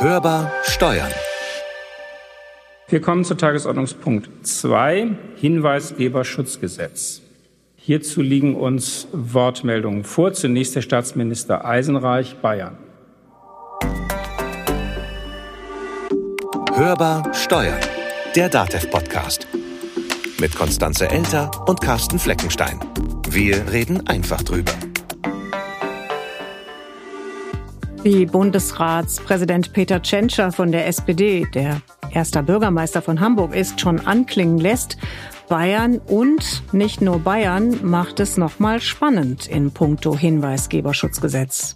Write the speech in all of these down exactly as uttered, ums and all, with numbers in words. Hörbar steuern. Wir kommen zu Tagesordnungspunkt zwei, Hinweisgeberschutzgesetz. Hierzu liegen uns Wortmeldungen vor. Zunächst der Staatsminister Eisenreich, Bayern. Hörbar steuern, der DATEV-Podcast. Mit Konstanze Elter und Carsten Fleckenstein. Wir reden einfach drüber. Wie Bundesratspräsident Peter Tschentscher von der S P D, der erster Bürgermeister von Hamburg ist, schon anklingen lässt, Bayern und nicht nur Bayern macht es nochmal spannend in puncto Hinweisgeberschutzgesetz.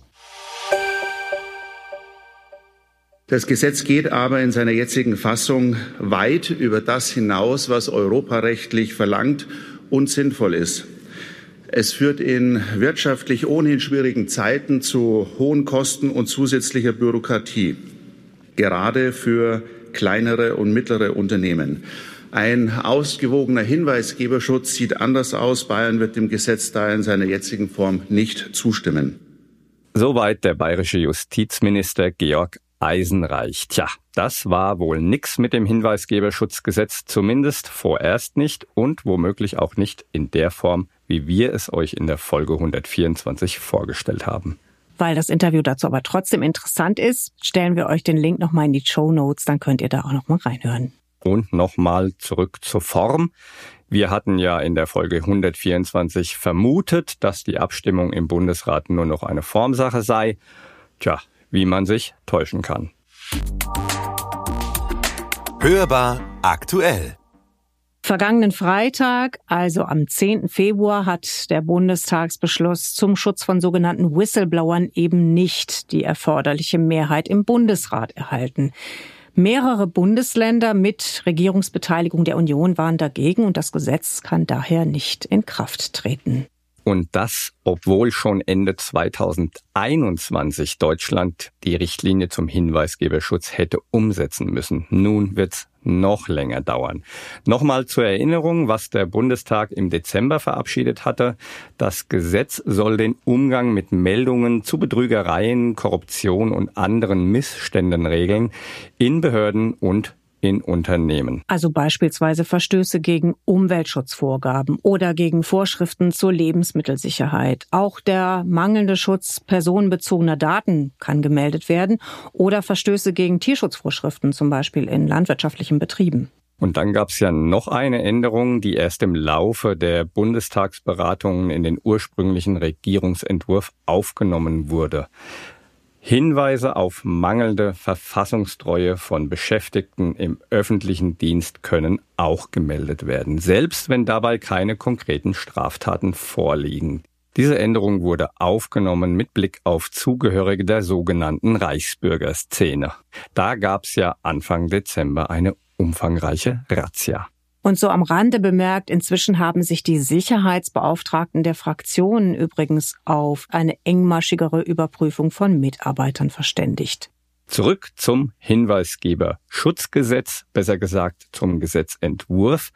Das Gesetz geht aber in seiner jetzigen Fassung weit über das hinaus, was europarechtlich verlangt und sinnvoll ist. Es führt in wirtschaftlich ohnehin schwierigen Zeiten zu hohen Kosten und zusätzlicher Bürokratie, gerade für kleinere und mittlere Unternehmen. Ein ausgewogener Hinweisgeberschutz sieht anders aus. Bayern wird dem Gesetz daher in seiner jetzigen Form nicht zustimmen. Soweit der bayerische Justizminister Georg Eisenreich. Tja, das war wohl nix mit dem Hinweisgeberschutzgesetz, zumindest vorerst nicht und womöglich auch nicht in der Form, wie wir es euch in der Folge hundertvierundzwanzig vorgestellt haben. Weil das Interview dazu aber trotzdem interessant ist, stellen wir euch den Link nochmal in die Shownotes, dann könnt ihr da auch nochmal reinhören. Und nochmal zurück zur Form. Wir hatten ja in der Folge hundertvierundzwanzig vermutet, dass die Abstimmung im Bundesrat nur noch eine Formsache sei. Tja, wie man sich täuschen kann. Hörbar aktuell. Vergangenen Freitag, also am zehnten Februar, hat der Bundestagsbeschluss zum Schutz von sogenannten Whistleblowern eben nicht die erforderliche Mehrheit im Bundesrat erhalten. Mehrere Bundesländer mit Regierungsbeteiligung der Union waren dagegen und das Gesetz kann daher nicht in Kraft treten. Und das, obwohl schon Ende zweitausendeinundzwanzig Deutschland die Richtlinie zum Hinweisgeberschutz hätte umsetzen müssen. Nun wird's noch länger dauern. Nochmal zur Erinnerung, was der Bundestag im Dezember verabschiedet hatte. Das Gesetz soll den Umgang mit Meldungen zu Betrügereien, Korruption und anderen Missständen regeln in Behörden und in Unternehmen. Also beispielsweise Verstöße gegen Umweltschutzvorgaben oder gegen Vorschriften zur Lebensmittelsicherheit. Auch der mangelnde Schutz personenbezogener Daten kann gemeldet werden oder Verstöße gegen Tierschutzvorschriften, zum Beispiel in landwirtschaftlichen Betrieben. Und dann gab es ja noch eine Änderung, die erst im Laufe der Bundestagsberatungen in den ursprünglichen Regierungsentwurf aufgenommen wurde. Hinweise auf mangelnde Verfassungstreue von Beschäftigten im öffentlichen Dienst können auch gemeldet werden, selbst wenn dabei keine konkreten Straftaten vorliegen. Diese Änderung wurde aufgenommen mit Blick auf Zugehörige der sogenannten Reichsbürgerszene. Da gab es ja Anfang Dezember eine umfangreiche Razzia. Und so am Rande bemerkt, inzwischen haben sich die Sicherheitsbeauftragten der Fraktionen übrigens auf eine engmaschigere Überprüfung von Mitarbeitern verständigt. Zurück zum Hinweisgeberschutzgesetz, besser gesagt zum Gesetzentwurf.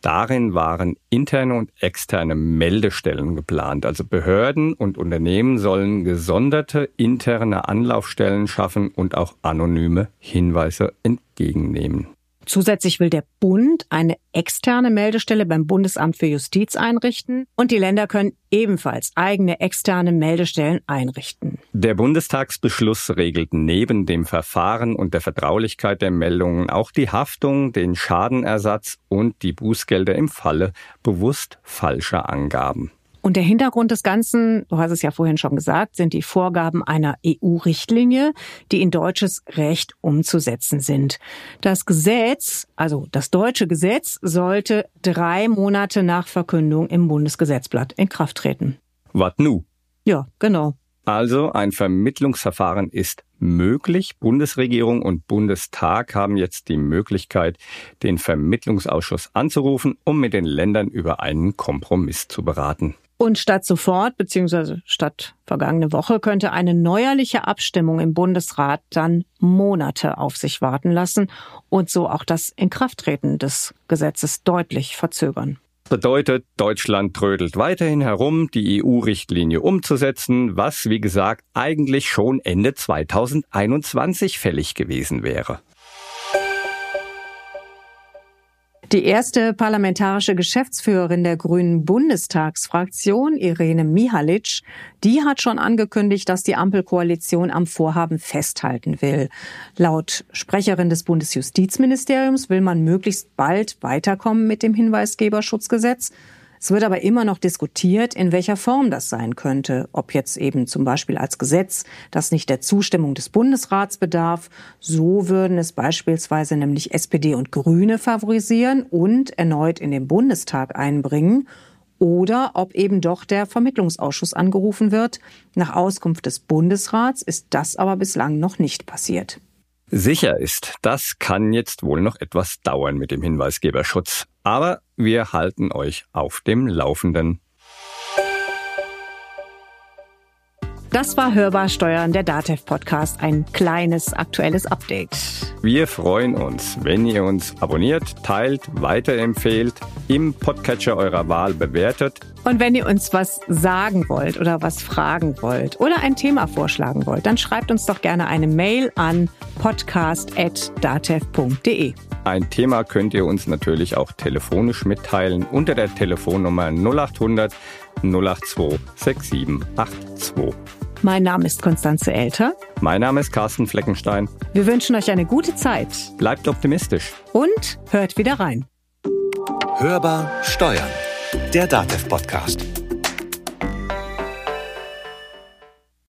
Darin waren interne und externe Meldestellen geplant. Also Behörden und Unternehmen sollen gesonderte interne Anlaufstellen schaffen und auch anonyme Hinweise entgegennehmen. Zusätzlich will der Bund eine externe Meldestelle beim Bundesamt für Justiz einrichten und die Länder können ebenfalls eigene externe Meldestellen einrichten. Der Bundestagsbeschluss regelt neben dem Verfahren und der Vertraulichkeit der Meldungen auch die Haftung, den Schadenersatz und die Bußgelder im Falle bewusst falscher Angaben. Und der Hintergrund des Ganzen, du hast es ja vorhin schon gesagt, sind die Vorgaben einer E U-Richtlinie, die in deutsches Recht umzusetzen sind. Das Gesetz, also das deutsche Gesetz, sollte drei Monate nach Verkündung im Bundesgesetzblatt in Kraft treten. Wat nu? Ja, genau. Also ein Vermittlungsverfahren ist möglich. Bundesregierung und Bundestag haben jetzt die Möglichkeit, den Vermittlungsausschuss anzurufen, um mit den Ländern über einen Kompromiss zu beraten. Und statt sofort bzw. statt vergangene Woche könnte eine neuerliche Abstimmung im Bundesrat dann Monate auf sich warten lassen und so auch das Inkrafttreten des Gesetzes deutlich verzögern. bedeutet, Deutschland trödelt weiterhin herum, die E U-Richtlinie umzusetzen, was, wie gesagt, eigentlich schon Ende zweitausendeinundzwanzig fällig gewesen wäre. Die erste parlamentarische Geschäftsführerin der Grünen Bundestagsfraktion, Irene Mihalic, die hat schon angekündigt, dass die Ampelkoalition am Vorhaben festhalten will. Laut Sprecherin des Bundesjustizministeriums will man möglichst bald weiterkommen mit dem Hinweisgeberschutzgesetz. Es wird aber immer noch diskutiert, in welcher Form das sein könnte. Ob jetzt eben zum Beispiel als Gesetz, das nicht der Zustimmung des Bundesrats bedarf. So würden es beispielsweise nämlich S P D und Grüne favorisieren und erneut in den Bundestag einbringen. Oder ob eben doch der Vermittlungsausschuss angerufen wird. Nach Auskunft des Bundesrats ist das aber bislang noch nicht passiert. Sicher ist, das kann jetzt wohl noch etwas dauern mit dem Hinweisgeberschutz. Aber wir halten euch auf dem Laufenden. Das war Hörbar Steuern, der DATEV-Podcast. Ein kleines, aktuelles Update. Wir freuen uns, wenn ihr uns abonniert, teilt, weiterempfehlt, im Podcatcher eurer Wahl bewertet. Und wenn ihr uns was sagen wollt oder was fragen wollt oder ein Thema vorschlagen wollt, dann schreibt uns doch gerne eine Mail an podcast at datev punkt de. Ein Thema könnt ihr uns natürlich auch telefonisch mitteilen unter der Telefonnummer null acht null null null acht zwei sechs sieben acht zwei. Mein Name ist Konstanze Elter. Mein Name ist Carsten Fleckenstein. Wir wünschen euch eine gute Zeit. Bleibt optimistisch. Und hört wieder rein. Hörbar Steuern, der DATEV-Podcast.